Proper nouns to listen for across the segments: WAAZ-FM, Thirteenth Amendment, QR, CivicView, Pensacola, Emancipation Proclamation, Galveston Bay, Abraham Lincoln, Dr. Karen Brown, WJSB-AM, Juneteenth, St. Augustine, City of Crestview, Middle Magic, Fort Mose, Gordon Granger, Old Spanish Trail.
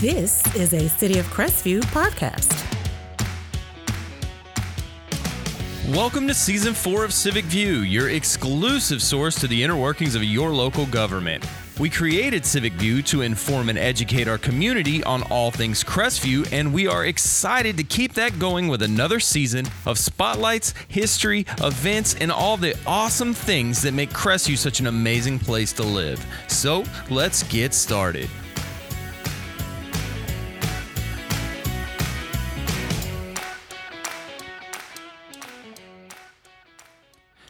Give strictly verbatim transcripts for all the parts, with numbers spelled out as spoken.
This is a City of Crestview podcast. Welcome to Season four of Civic View, your exclusive source to the inner workings of your local government. We created Civic View to inform and educate our community on all things Crestview, and we are excited to keep that going with another season of spotlights, history, events, and all the awesome things that make Crestview such an amazing place to live. So, let's get started.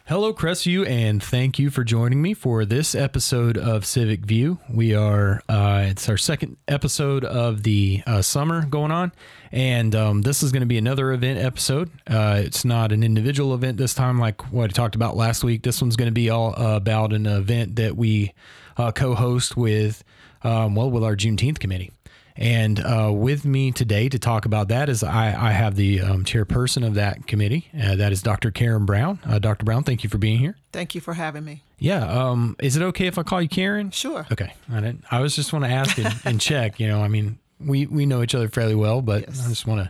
Hello, Crestview, and thank you for joining me for this episode of Civic View. We are, uh, it's our second episode of the uh, summer going on, and um, this is going to be another event episode. Uh, it's not an individual event this time like what I talked about last week. This one's going to be all about an event that we uh, co-host with, um, well, with our Juneteenth committee. And uh, with me today to talk about that is I, I have the um, chairperson of that committee. Uh, that is Doctor Karen Brown. Uh, Doctor Brown, thank you for being here. Thank you for having me. Yeah. Um, is it okay if I call you Karen? Sure. Okay. I didn't, I was just want to ask and, and check. You know, I mean, we, we know each other fairly well, but yes. I just want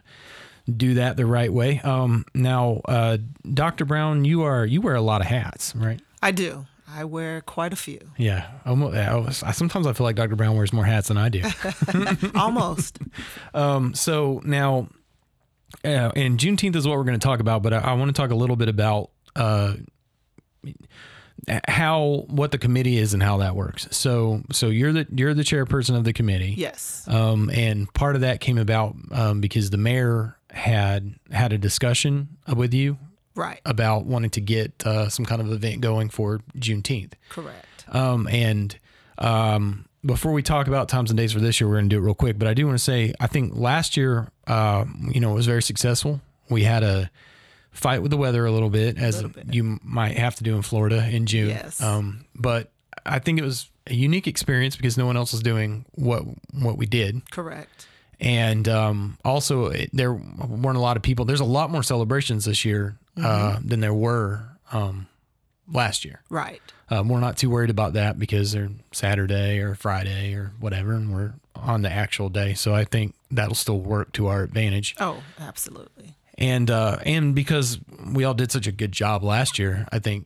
to do that the right way. Um, now, uh, Doctor Brown, you are you wear a lot of hats, right? I do. I wear quite a few. Yeah. Almost, I, sometimes I feel like Doctor Brown wears more hats than I do. Almost. Um, so now, uh, and Juneteenth is what we're going to talk about, but I, I want to talk a little bit about uh, how, what the committee is and how that works. So, so you're the, you're the chairperson of the committee. Yes. Um, and part of that came about um, because the mayor had had a discussion with you. Right. About wanting to get uh, some kind of event going for Juneteenth. Correct. Um, and um, before we talk about times and days for this year, we're going to do it real quick. But I do want to say, I think last year, uh, you know, it was very successful. We had a fight with the weather a little bit, as little bit. You might have to do in Florida in June. Yes. Um, but I think it was a unique experience because no one else was doing what what we did. Correct. And um, also, it, there weren't a lot of people. There's a lot more celebrations this year. Uh, than there were um, last year. Right. Um, we're not too worried about that because they're Saturday or Friday or whatever, and we're on the actual day. So I think that'll still work to our advantage. Oh, absolutely. And uh, and because we all did such a good job last year, I think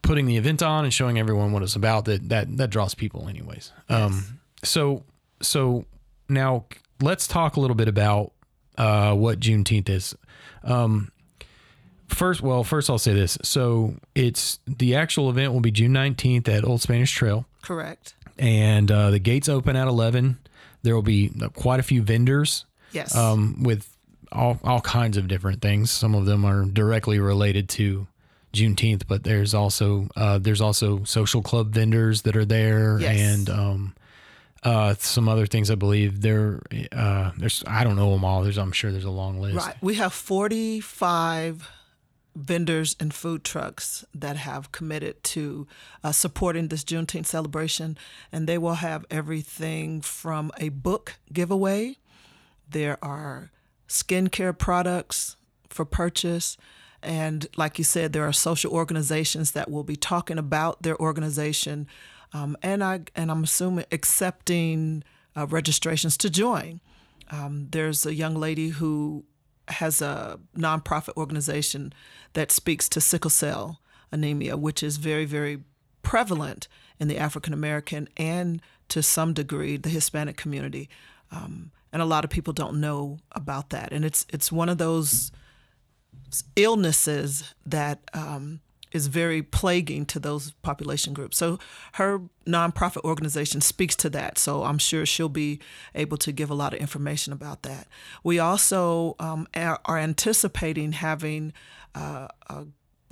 putting the event on and showing everyone what it's about, that that, that draws people anyways. Yes. Um, so, so now let's talk a little bit about uh, what Juneteenth is. Um First, well, first I'll say this. So it's the actual event will be June nineteenth at Old Spanish Trail. Correct. And uh, the gates open at eleven. There will be quite a few vendors. Yes. Um, with all all kinds of different things. Some of them are directly related to Juneteenth, but there's also uh, there's also social club vendors that are there. Yes. And um, uh, some other things I believe there. Uh, there's I don't know them all. There's I'm sure there's a long list. Right. We have forty-five vendors and food trucks that have committed to uh, supporting this Juneteenth celebration, and they will have everything from a book giveaway. There are skincare products for purchase, and like you said, there are social organizations that will be talking about their organization, um, and I and I'm assuming accepting uh, registrations to join. Um, there's a young lady who has a nonprofit organization that speaks to sickle cell anemia, which is very, very prevalent in the African-American and to some degree the Hispanic community. Um, and a lot of people don't know about that. And it's it's one of those illnesses that um, is very plaguing to those population groups. So her nonprofit organization speaks to that. So I'm sure she'll be able to give a lot of information about that. We also um, are, are anticipating having uh, a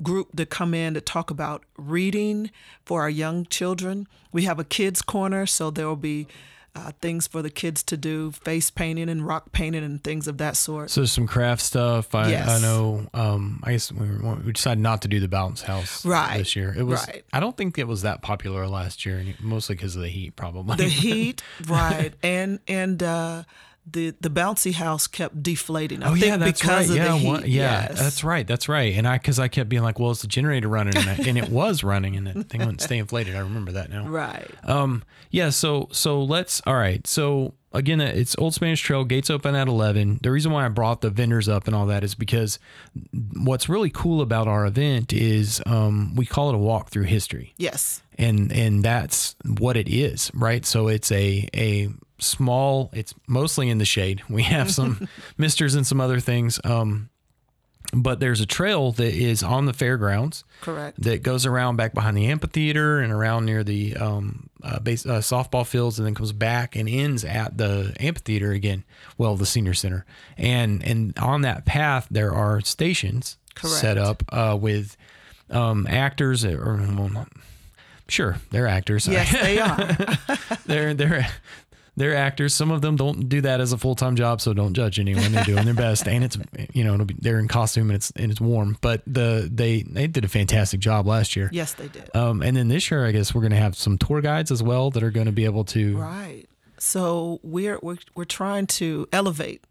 group to come in to talk about reading for our young children. We have a kids corner, so there will be Uh, things for the kids to do, face painting and rock painting and things of that sort. So some craft stuff. I, yes. I know, um, I guess we, were, we decided not to do the bounce house right. this year. It was. Right. I don't think it was that popular last year, mostly because of the heat probably. The heat, right. And and uh, the, the bouncy house kept deflating. I oh, think yeah, that's because right. of yeah, the heat. One, yeah, yes. that's right. That's right. And I, because I kept being like, well, it's the generator running. And, I, and it was running and that thing wouldn't stay inflated. I remember that now. Right. Um. Yeah. So, so let's, all right. So Again, it's Old Spanish Trail. Gates open at eleven. The reason why I brought the vendors up and all that is because what's really cool about our event is um, we call it a walk through history. Yes. And and that's what it is, right? So it's a a small, it's mostly in the shade. We have some misters and some other things. Um, but there's a trail that is on the fairgrounds. Correct. That goes around back behind the amphitheater and around near the um, uh, base, uh, softball fields, and then comes back and ends at the amphitheater again. Well, the senior center. And and on that path, there are stations Correct. set up uh, with um, actors or well, not, Sure, they're actors. Yes, they are. they're they're they're actors. Some of them don't do that as a full time job, so don't judge anyone. They're doing their best, and it's you know it'll be, they're in costume and it's and it's warm. But the they they did a fantastic job last year. Yes, they did. Um, and then this year, I guess we're going to have some tour guides as well that are going to be able to. Right. So we're we're we're trying to elevate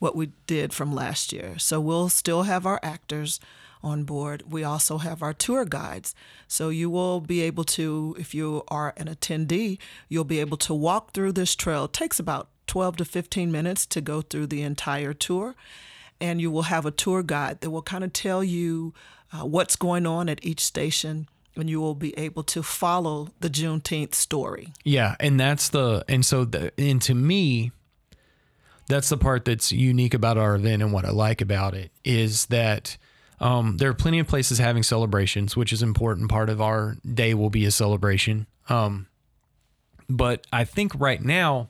what we did from last year. So we'll still have our actors on board. We also have our tour guides. So you will be able to, if you are an attendee, you'll be able to walk through this trail. It takes about twelve to fifteen minutes to go through the entire tour. And you will have a tour guide that will kind of tell you uh, what's going on at each station. And you will be able to follow the Juneteenth story. Yeah. And that's the, and so, the, and to me, that's the part that's unique about our event and what I like about it is that Um, there are plenty of places having celebrations, which is important. Part of our day will be a celebration. Um, but I think right now,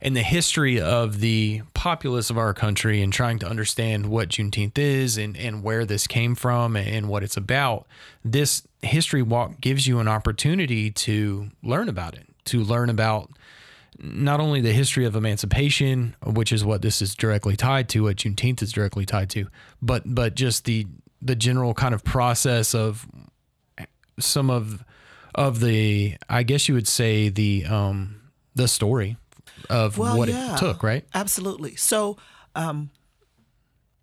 in the history of the populace of our country and trying to understand what Juneteenth is and, and where this came from and what it's about, this history walk gives you an opportunity to learn about it, to learn about not only the history of emancipation, which is what this is directly tied to, what Juneteenth is directly tied to, but but just the the general kind of process of some of of the, I guess you would say the um, the story of well, what yeah, it took, right? Absolutely. So um,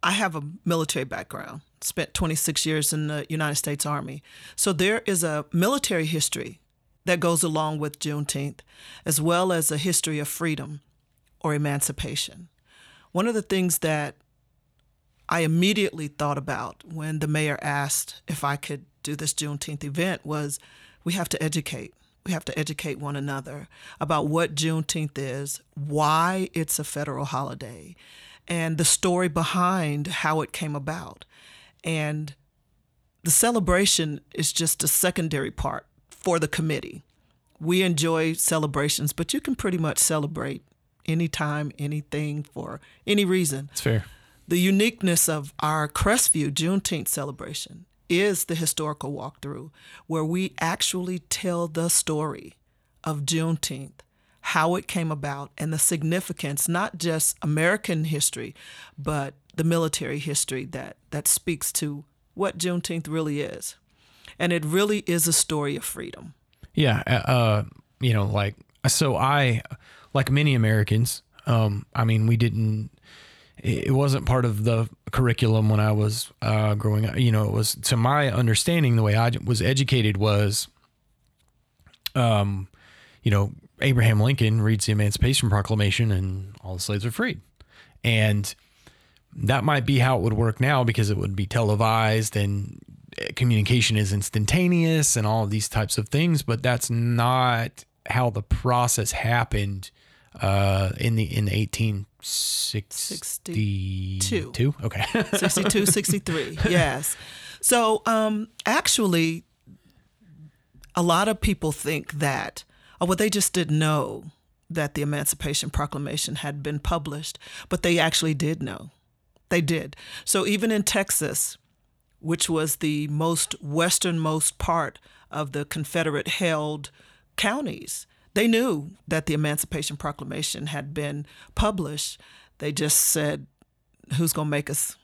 I have a military background. Spent twenty-six years in the United States Army, so there is a military history that goes along with Juneteenth, as well as a history of freedom or emancipation. One of the things that I immediately thought about when the mayor asked if I could do this Juneteenth event was we have to educate. We have to educate one another about what Juneteenth is, why it's a federal holiday, and the story behind how it came about. And the celebration is just a secondary part. For the committee, we enjoy celebrations, but you can pretty much celebrate anytime, anything, for any reason. It's fair. The uniqueness of our Crestview Juneteenth celebration is the historical walkthrough, where we actually tell the story of Juneteenth, how it came about, and the significance, not just American history, but the military history that, that speaks to what Juneteenth really is. And it really is a story of freedom. Yeah. Uh, you know, like, so I, like many Americans, um, I mean, we didn't, it wasn't part of the curriculum when I was uh, growing up. You know, it was, to my understanding, the way I was educated was, um, you know, Abraham Lincoln reads the Emancipation Proclamation and all the slaves are freed. And that might be how it would work now, because it would be televised and communication is instantaneous and all of these types of things, but that's not how the process happened uh, in the in eighteen sixty-two. Two. Okay. sixty-two, sixty-three. Yes. So um, actually, a lot of people think that, oh, well, they just didn't know that the Emancipation Proclamation had been published, but they actually did know. They did. So even in Texas, which was the most westernmost part of the Confederate-held counties, they knew that the Emancipation Proclamation had been published. They just said, who's going to make us?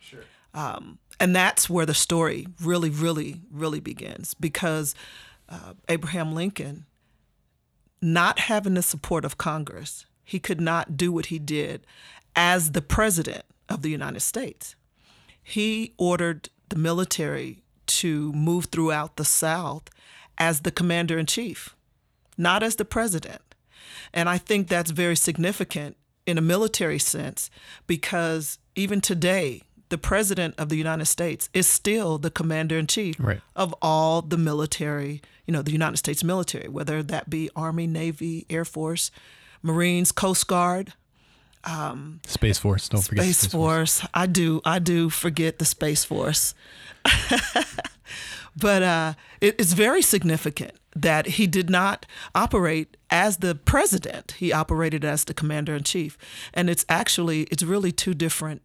Sure. Um, and that's where the story really, really, really begins, because uh, Abraham Lincoln, not having the support of Congress, he could not do what he did as the president of the United States. He ordered the military to move throughout the South as the commander in chief, not as the president. And I think that's very significant in a military sense, because even today, the president of the United States is still the commander in chief right. of all the military, you know, the United States military, whether that be Army, Navy, Air Force, Marines, Coast Guard, um, Space Force. Don't Space forget Space Force. Force. I do. I do forget the Space Force. But uh, it, it's very significant that he did not operate as the president. He operated as the commander in chief. And it's actually, it's really two different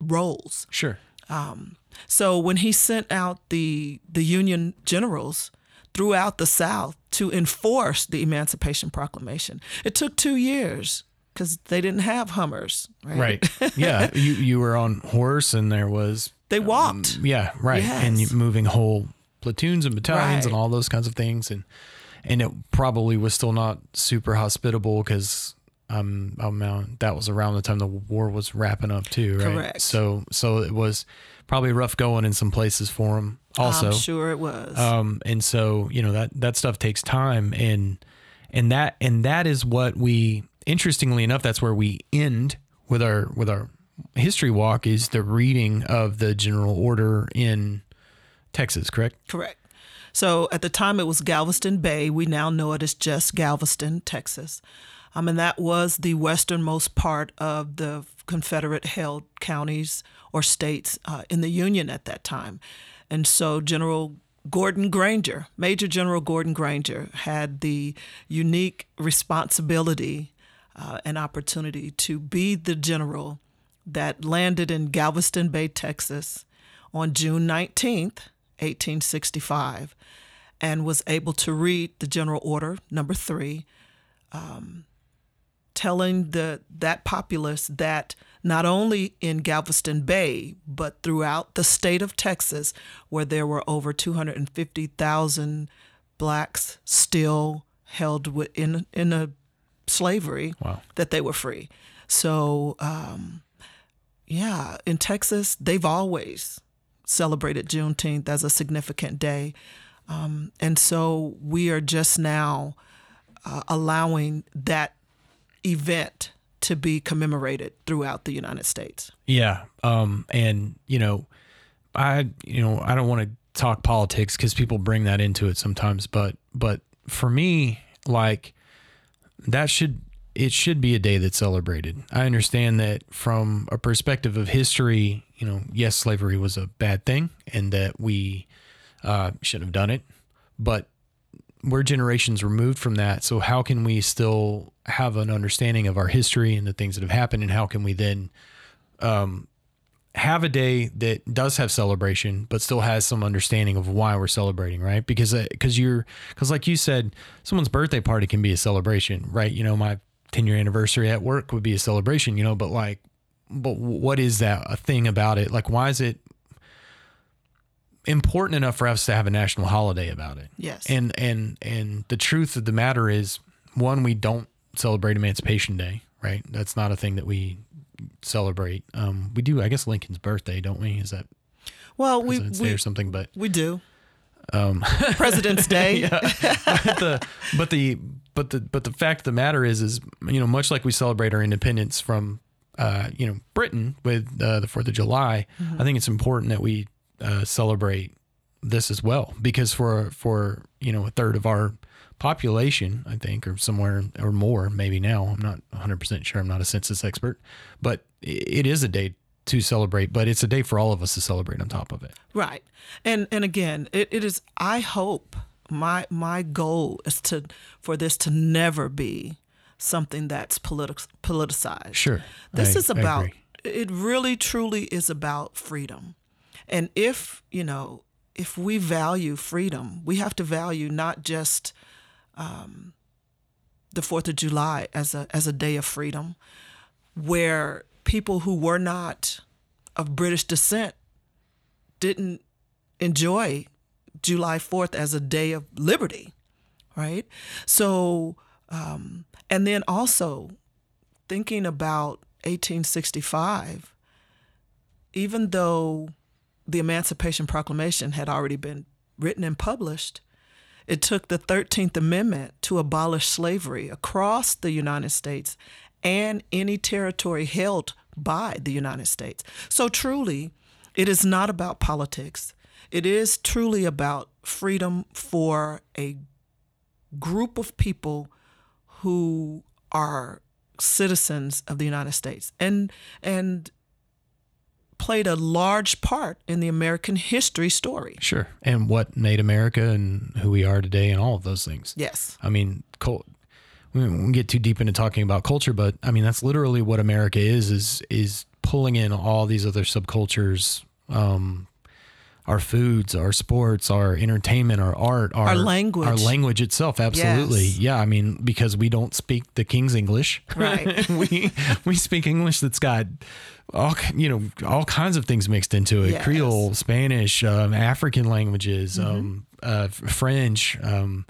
roles. Sure. Um, so when he sent out the the Union generals throughout the South to enforce the Emancipation Proclamation, it took two years because they didn't have Hummers. Right. right. Yeah. you you were on horse and there was... They walked. Um, yeah. Right. Yes. And you moving whole platoons and battalions right. and all those kinds of things. And and it probably was still not super hospitable because... Um, um, that was around the time the war was wrapping up too, right? Correct. So, so it was probably rough going in some places for them also. I'm sure it was. Um, and so, you know, that, that stuff takes time and, and that, and that is what we, interestingly enough, that's where we end with our, with our history walk is the reading of the general order in Texas, correct? Correct. So at the time it was Galveston Bay. We now know it as just Galveston, Texas. Um, and that was the westernmost part of the Confederate-held counties or states uh, in the Union at that time. And so General Gordon Granger, Major General Gordon Granger, had the unique responsibility uh, and opportunity to be the general that landed in Galveston Bay, Texas on June nineteenth, eighteen sixty-five, and was able to read the General Order Number three, um, telling the that populace that not only in Galveston Bay, but throughout the state of Texas, where there were over two hundred fifty thousand blacks still held within, in a slavery, wow. that they were free. So, um, yeah, in Texas, they've always celebrated Juneteenth as a significant day. Um, and so we are just now uh, allowing that event to be commemorated throughout the United States. Yeah. Um, and you know, I, you know, I don't want to talk politics cause people bring that into it sometimes, but, but for me, like that should, it should be a day that's celebrated. I understand that from a perspective of history, you know, yes, slavery was a bad thing and that we, uh, shouldn't have done it, but we're generations removed from that. So how can we still have an understanding of our history and the things that have happened? And how can we then um, have a day that does have celebration, but still has some understanding of why we're celebrating, right? Because, uh, cause you're, cause like you said, someone's birthday party can be a celebration, right? You know, my ten year anniversary at work would be a celebration, you know, but like, but what is that a thing about it? Like, why is it important enough for us to have a national holiday about it? Yes. And, and, and the truth of the matter is, one, we don't celebrate Emancipation Day, right? That's not a thing that we celebrate. Um, we do, I guess, Lincoln's birthday, don't we? Is that well, President's we, Day we, or something? But we do. Um, President's Day. Yeah. But the, but the, but the, but the fact of the matter is, is, you know, much like we celebrate our independence from, uh, you know, Britain with uh, the fourth of July, mm-hmm. I think it's important that we, Uh, celebrate this as well, because for for you know a third of our population, I think, or somewhere or more, maybe now. I'm not one hundred percent sure. I'm not a census expert, but it is a day to celebrate. But it's a day for all of us to celebrate on top of it. Right, and and again, it, it is. I hope my my goal is to for this to never be something that's politi- politicized. Sure, this I, is about. It really, truly is about freedom. And if, you know, if we value freedom, we have to value not just um, the fourth of July as a as a day of freedom, where people who were not of British descent didn't enjoy July fourth as a day of liberty, right? So, um, and then also thinking about eighteen sixty-five, even though the Emancipation Proclamation had already been written and published, It took the Thirteenth Amendment to abolish slavery across the United States and any territory held by the United States. So truly, it is not about politics. It is truly about freedom for a group of people who are citizens of the United States and and played a large part in the American history story. Sure. And what made America and who we are today and all of those things. Yes. I mean, cult, we won't get too deep into talking about culture, but I mean, that's literally what America is, is, is pulling in all these other subcultures, um, our foods, our sports, our entertainment, our art, our, our language, our language itself. Absolutely. Yes. Yeah. I mean, because we don't speak the King's English, right? we, we speak English that's got all, you know, all kinds of things mixed into it. Yes. Creole, Spanish, um, African languages, mm-hmm. um, uh, French, um,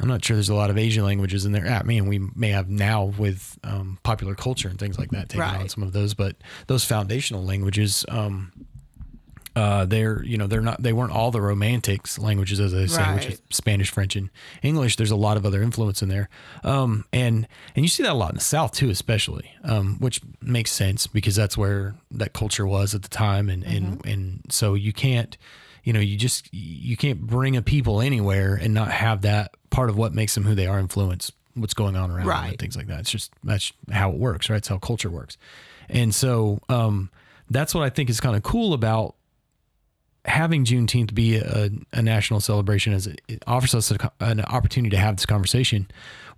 I'm not sure there's a lot of Asian languages in there. I mean, we may have now with um, popular culture and things like that taking right. on some of those, but those foundational languages, um, uh, they're you know they're not they weren't all the Romantics languages as I say, right. which is Spanish, French, and English. There's a lot of other influence in there, um, and and you see that a lot in the South too, especially, um, which makes sense because that's where that culture was at the time, and mm-hmm. and and so you can't. You know, you just you can't bring a people anywhere and not have that part of what makes them who they are influence what's going on around right. them and things like that. It's just that's how it works, right? It's how culture works. And so um, that's what I think is kind of cool about having Juneteenth be a, a national celebration, as it, it offers us a, an opportunity to have this conversation,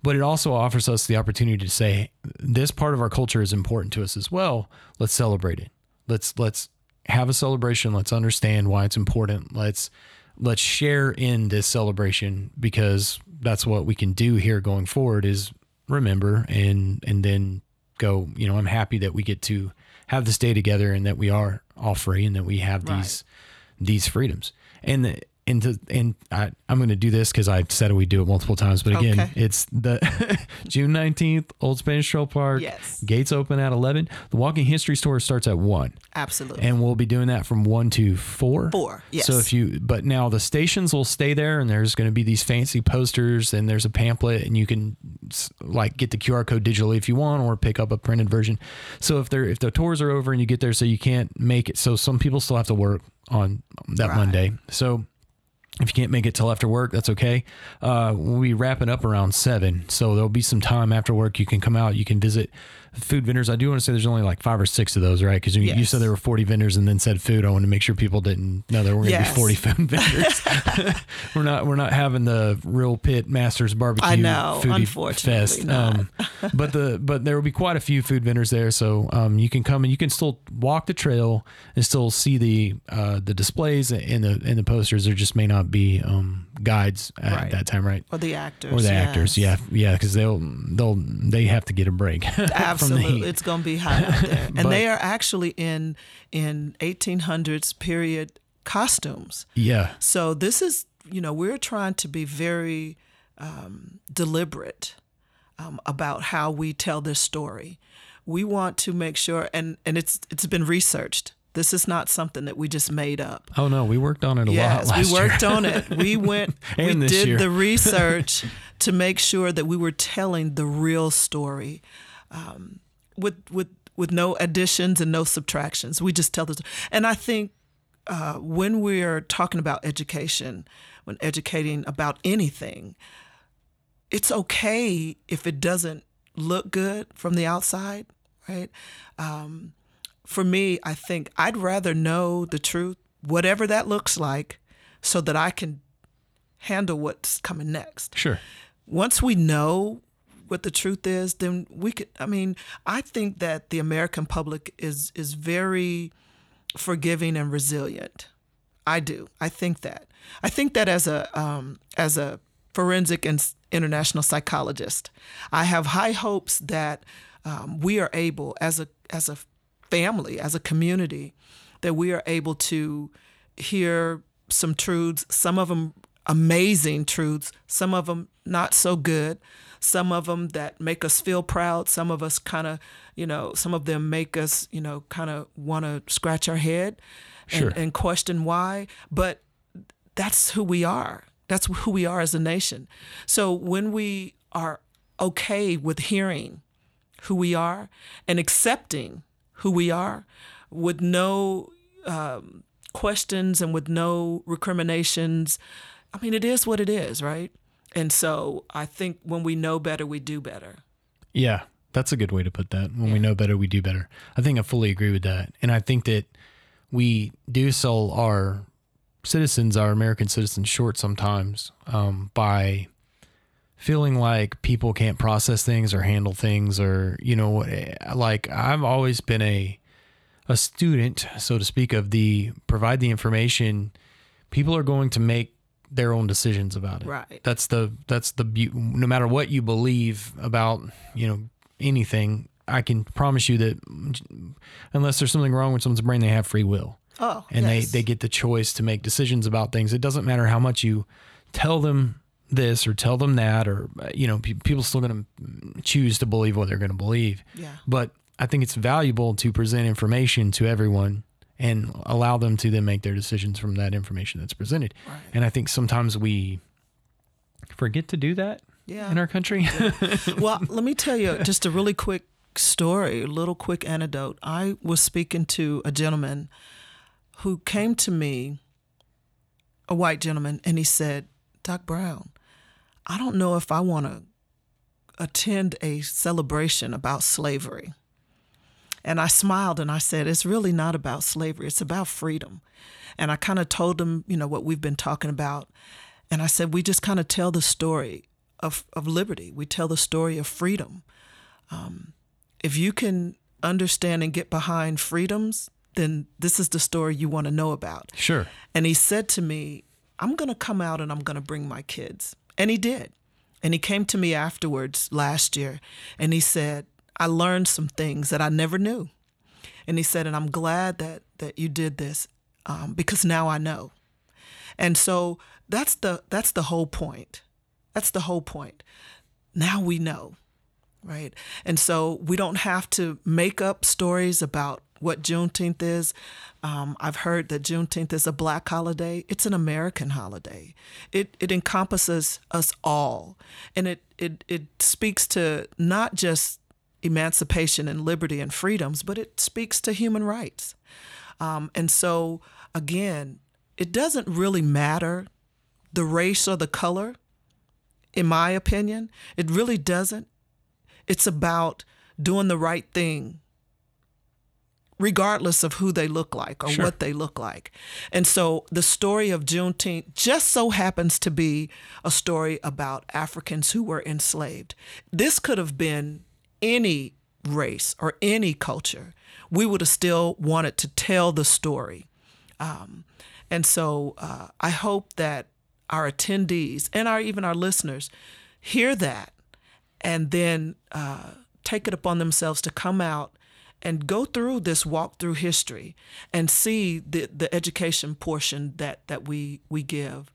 but it also offers us the opportunity to say this part of our culture is important to us as well. Let's celebrate it. Let's let's. Have a celebration. Let's understand why it's important. Let's, let's share in this celebration because that's what we can do here going forward is remember and, and then go, you know, I'm happy that we get to have this day together and that we are all free and that we have right. these, these freedoms. And the, and to, and I, I'm going to do this cause I said we do it multiple times, but again, okay. it's the June nineteenth, Old Spanish Trail Park. Yes. Gates open at eleven. The walking history store starts at one. Absolutely. And we'll be doing that from one to four. Four. Yes. So if you, but now the stations will stay there and there's going to be these fancy posters and there's a pamphlet and you can like get the Q R code digitally if you want, or pick up a printed version. So if they're, if the tours are over and you get there, so you can't make it. So some people still have to work on that right. Monday. So if you can't make it till after work, that's okay. Uh, we'll be wrapping up around seven. So there'll be some time after work. You can come out, you can visit food vendors. I do want to say there's only like five or six of those, right? Cause you, yes. you said there were forty vendors and then said food. I want to make sure people didn't know there were going to yes. be forty food vendors. we're not, we're not having the Real Pit Masters barbecue. I know, foodie fest. Um, but the, but there will be quite a few food vendors there. So, um, you can come and you can still walk the trail and still see the, uh, the displays and the, and the posters. There just may not be um guides at right. that time, right? Or the actors. Or the yes. actors, yeah. Yeah, because they'll they'll they have to get a break. Absolutely. It's gonna be hot out there. And but, they are actually in in eighteen hundreds period costumes. Yeah. So this is, you know, we're trying to be very um deliberate um about how we tell this story. We want to make sure and, and it's it's been researched. This is not something that we just made up. Oh, no. We worked on it a yes, lot last year. Yes, we worked year. on it. We went, and we did year. the research to make sure that we were telling the real story um, with with with no additions and no subtractions. We just tell the story. And I think uh, when we're talking about education, when educating about anything, it's okay if it doesn't look good from the outside, right? Um For me, I think I'd rather know the truth, whatever that looks like, so that I can handle what's coming next. Sure. Once we know what the truth is, then we could, I mean, I think that the American public is is very forgiving and resilient. I do. I think that. I think that as a um, as a forensic and international psychologist, I have high hopes that um, we are able, as a as a family, as a community, that we are able to hear some truths, some of them amazing truths, some of them not so good, some of them that make us feel proud, some of us kind of, you know, some of them make us, you know, kind of want to scratch our head and, sure. and question why. But that's who we are. That's who we are as a nation. So when we are okay with hearing who we are and accepting who we are with no um, questions and with no recriminations, I mean, it is what it is, right? And so I think when we know better, we do better. Yeah, that's a good way to put that. When yeah. we know better, we do better. I think I fully agree with that. And I think that we do sell our citizens, our American citizens, short sometimes um, by feeling like people can't process things or handle things or, you know, like I've always been a a student, so to speak, of the provide the information. People are going to make their own decisions about it. Right. That's the, that's the, no matter what you believe about, you know, anything, I can promise you that unless there's something wrong with someone's brain, they have free will. Oh, and yes. they, they get the choice to make decisions about things. It doesn't matter how much you tell them this or tell them that, or, you know, pe- people still going to choose to believe what they're going to believe. Yeah. But I think it's valuable to present information to everyone and allow them to then make their decisions from that information that's presented. Right. And I think sometimes we forget to do that yeah. in our country. Yeah. Well, let me tell you just a really quick story, a little quick anecdote. I was speaking to a gentleman who came to me, a white gentleman, and he said, Doc Brown, I don't know if I want to attend a celebration about slavery. And I smiled and I said, it's really not about slavery. It's about freedom. And I kind of told him, you know, what we've been talking about. And I said, we just kind of tell the story of, of liberty. We tell the story of freedom. Um, if you can understand and get behind freedoms, then this is the story you want to know about. Sure. And he said to me, I'm going to come out and I'm going to bring my kids. And he did. And he came to me afterwards last year and he said, I learned some things that I never knew. And he said, and I'm glad that that you did this um, because now I know. And so that's the that's the whole point. That's the whole point. Now we know, right? And so we don't have to make up stories about what Juneteenth is. Um, I've heard that Juneteenth is a black holiday. It's an American holiday. It it encompasses us all. And it it, it speaks to not just emancipation and liberty and freedoms, but it speaks to human rights. Um, and so, again, it doesn't really matter the race or the color, in my opinion. It really doesn't. It's about doing the right thing, regardless of who they look like or sure. what they look like. And so the story of Juneteenth just so happens to be a story about Africans who were enslaved. This could have been any race or any culture. We would have still wanted to tell the story. Um, and so uh, I hope that our attendees and our even our listeners hear that and then uh, take it upon themselves to come out and go through this walk through history and see the, the education portion that, that we, we give.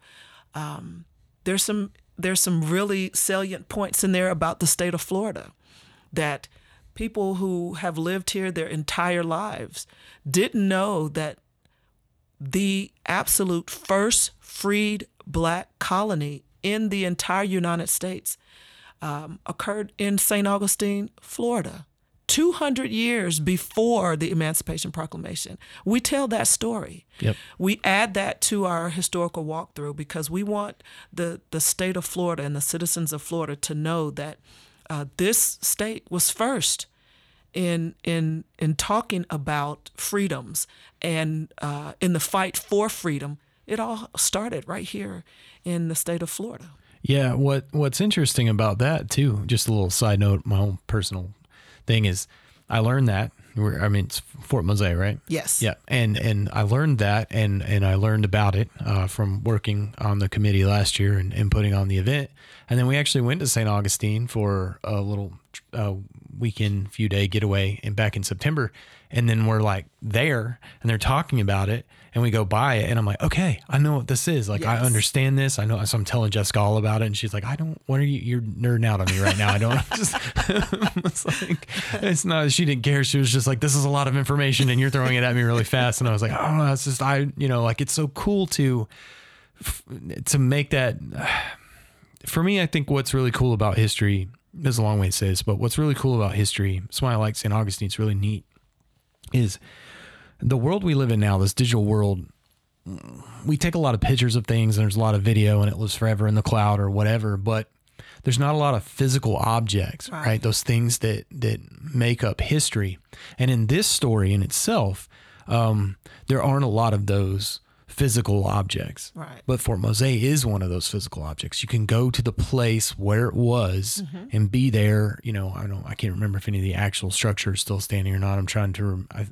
Um, there's some there's some really salient points in there about the state of Florida that people who have lived here their entire lives didn't know that the absolute first freed black colony in the entire United States um, occurred in Saint Augustine, Florida. two hundred years before the Emancipation Proclamation. We tell that story. Yep. We add that to our historical walkthrough because we want the, the state of Florida and the citizens of Florida to know that uh, this state was first in in in talking about freedoms and uh, in the fight for freedom. It all started right here in the state of Florida. Yeah, what what's interesting about that too, just a little side note, my own personal thing is, I learned that. We're, I mean, it's Fort Mose, right? Yes. Yeah, and and I learned that, and and I learned about it uh, from working on the committee last year and, and putting on the event. And then we actually went to Saint Augustine for a little uh, weekend, few day getaway, and back in September. And then we're like there, and they're talking about it, and we go by it, and I'm like, okay, I know what this is. Like, yes. I understand this. I know. So I'm telling Jessica all about it, and she's like, I don't. What are you? You're nerding out on me right now. I don't. I'm just, it's like it's not. She didn't care. She was just like, this is a lot of information, and you're throwing it at me really fast. And I was like, oh, it's just I. You know, like it's so cool to to make that, for me, I think what's really cool about history, there's a long way to say this, but what's really cool about history, that's why I like Saint Augustine, it's really neat, is the world we live in now, this digital world, we take a lot of pictures of things and there's a lot of video and it lives forever in the cloud or whatever, but there's not a lot of physical objects, right? right? Those things that, that make up history. And in this story in itself, um, there aren't a lot of those physical objects, right? But Fort Mose is one of those physical objects. You can go to the place where it was mm-hmm. and be there. You know, I don't, I can't remember if any of the actual structure is still standing or not. I'm trying to. I, I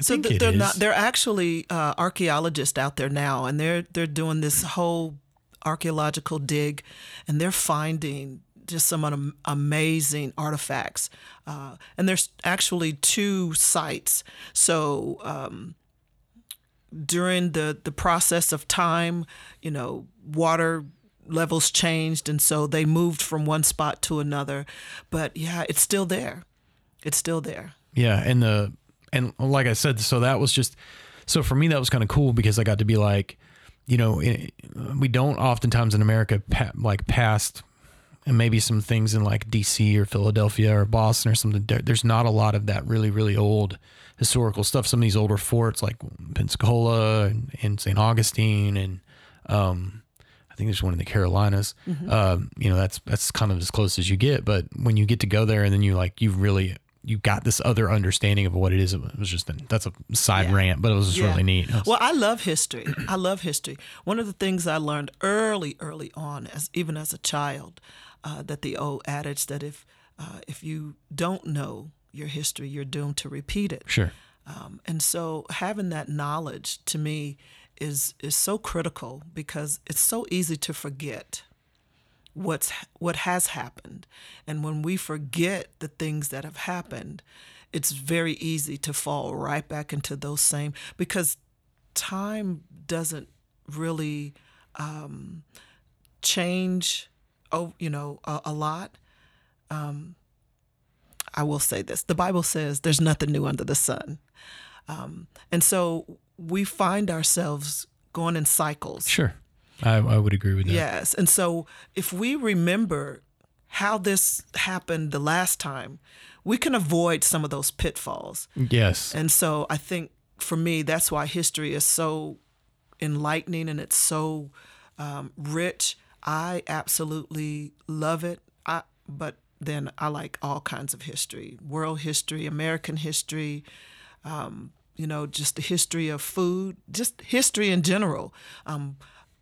so think th- it they're is. not. They're actually uh, archaeologists out there now, and they're they're doing this whole archaeological dig, and they're finding just some am- amazing artifacts. Uh, and there's actually two sites. So. Um, During the, the process of time, you know, water levels changed. And so they moved from one spot to another. But yeah, it's still there. It's still there. Yeah. And the, and like I said, so that was just, so for me, that was kind of cool because I got to be like, you know, it, we don't oftentimes in America, pa- like past and maybe some things in like D C or Philadelphia or Boston or something. There, there's not a lot of that really, really old historical stuff. Some of these older forts like Pensacola and, and Saint Augustine and um, I think there's one in the Carolinas. Mm-hmm. Uh, you know, that's that's kind of as close as you get. But when you get to go there and then you like you really you got this other understanding of what it is. It was just a, that's a side yeah. rant, but it was just yeah. really neat. Was, well, I love history. I love history. One of the things I learned early, early on, as even as a child, uh, that the old adage that if uh, if you don't know your history, you're doomed to repeat it. Sure. Um, and so having that knowledge to me is is so critical because it's so easy to forget what's what has happened. And when we forget the things that have happened, it's very easy to fall right back into those same, because time doesn't really um, change, oh, you know, a, a lot. Um I will say this. The Bible says there's nothing new under the sun. Um, and so we find ourselves going in cycles. Sure. I, I would agree with that. Yes. And so if we remember how this happened the last time, we can avoid some of those pitfalls. Yes. And so I think for me, that's why history is so enlightening and it's so um, rich. I absolutely love it. I, but then I like all kinds of history, world history, American history, um, you know, just the history of food, just history in general. Um,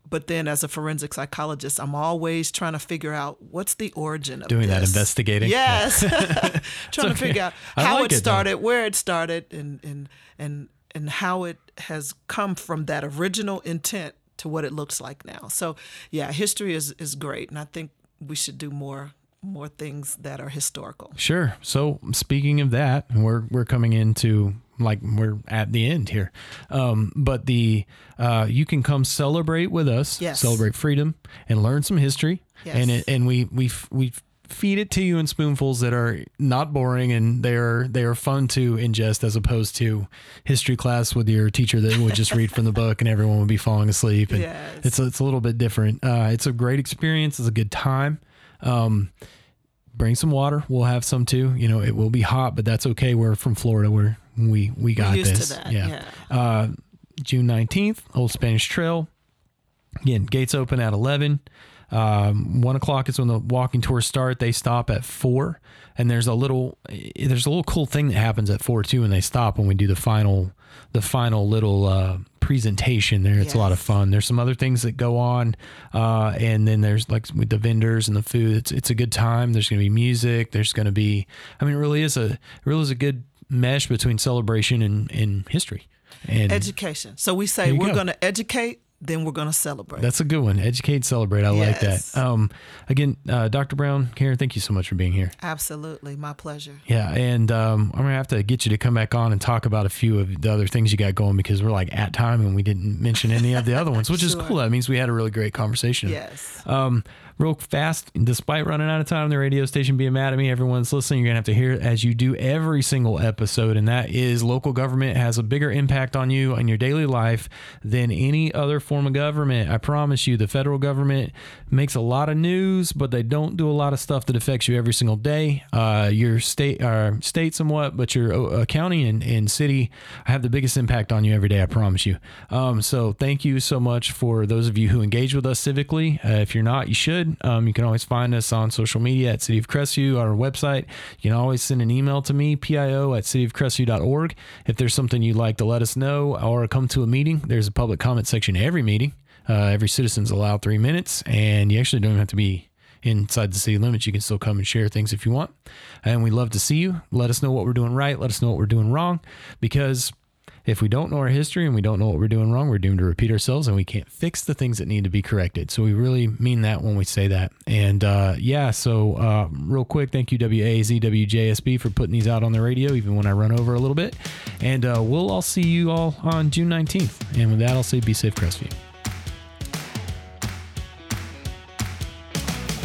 but then as a forensic psychologist, I'm always trying to figure out what's the origin of Doing this. Doing that, investigating? Yes. trying okay. to figure out how like it started, it where it started, and, and, and, and how it has come from that original intent to what it looks like now. So, yeah, history is, is great, and I think we should do more more things that are historical. Sure. So speaking of that, we're, we're coming into like, we're at the end here. Um, but the, uh, you can come celebrate with us, yes. celebrate freedom and learn some history. Yes. And, it, and we, we, we feed it to you in spoonfuls that are not boring and they are, they are fun to ingest as opposed to history class with your teacher that would just read from the book and everyone would be falling asleep. And yes. it's, it's a little bit different. Uh, it's a great experience. It's a good time. Um, bring some water. We'll have some too. You know, it will be hot, but that's okay. We're from Florida. We're, we, we got We're used this. To that. Yeah. yeah. Uh, June nineteenth, Old Spanish Trail. Again, gates open at eleven. Um, one o'clock is when the walking tours start. They stop at four and there's a little, there's a little cool thing that happens at four too. And they stop when we do the final, the final little, uh, presentation there. It's yes. a lot of fun. There's some other things that go on. Uh, and then there's like with the vendors and the food, it's, it's a good time. There's going to be music. There's going to be, I mean, it really is a, it really is a good mesh between celebration and, and history and education. So we say we're going to educate, then we're going to celebrate. That's a good one. Educate, celebrate. I yes. like that. Um, again, uh, Doctor Brown, Karen, thank you so much for being here. Absolutely. My pleasure. Yeah. And um, I'm going to have to get you to come back on and talk about a few of the other things you got going because we're like at time and we didn't mention any of the other ones, which sure. is cool. That means we had a really great conversation. Yes. Um, real fast, despite running out of time, the radio station being mad at me, everyone's listening, you're going to have to hear it as you do every single episode, and that is local government has a bigger impact on you and your daily life than any other form of government. I promise you, the federal government makes a lot of news, but they don't do a lot of stuff that affects you every single day. Uh, your state, uh, state somewhat, but your uh, county and, and city have the biggest impact on you every day, I promise you. Um, so thank you so much for those of you who engage with us civically. Uh, if you're not, you should. Um, you can always find us on social media at City of Crestview, our website. You can always send an email to me, P I O at city of crestview dot org. If there's something you'd like to let us know or come to a meeting, there's a public comment section at every meeting. Uh, every citizen's allowed three minutes, and you actually don't have to be inside the city limits. You can still come and share things if you want. And we love to see you. Let us know what we're doing right. Let us know what we're doing wrong, because if we don't know our history and we don't know what we're doing wrong, we're doomed to repeat ourselves, and we can't fix the things that need to be corrected. So we really mean that when we say that. And uh, yeah, so uh, real quick, thank you W A A Z W J S B for putting these out on the radio, even when I run over a little bit. And uh, we'll all see you all on June nineteenth. And with that, I'll say be safe, Crestview.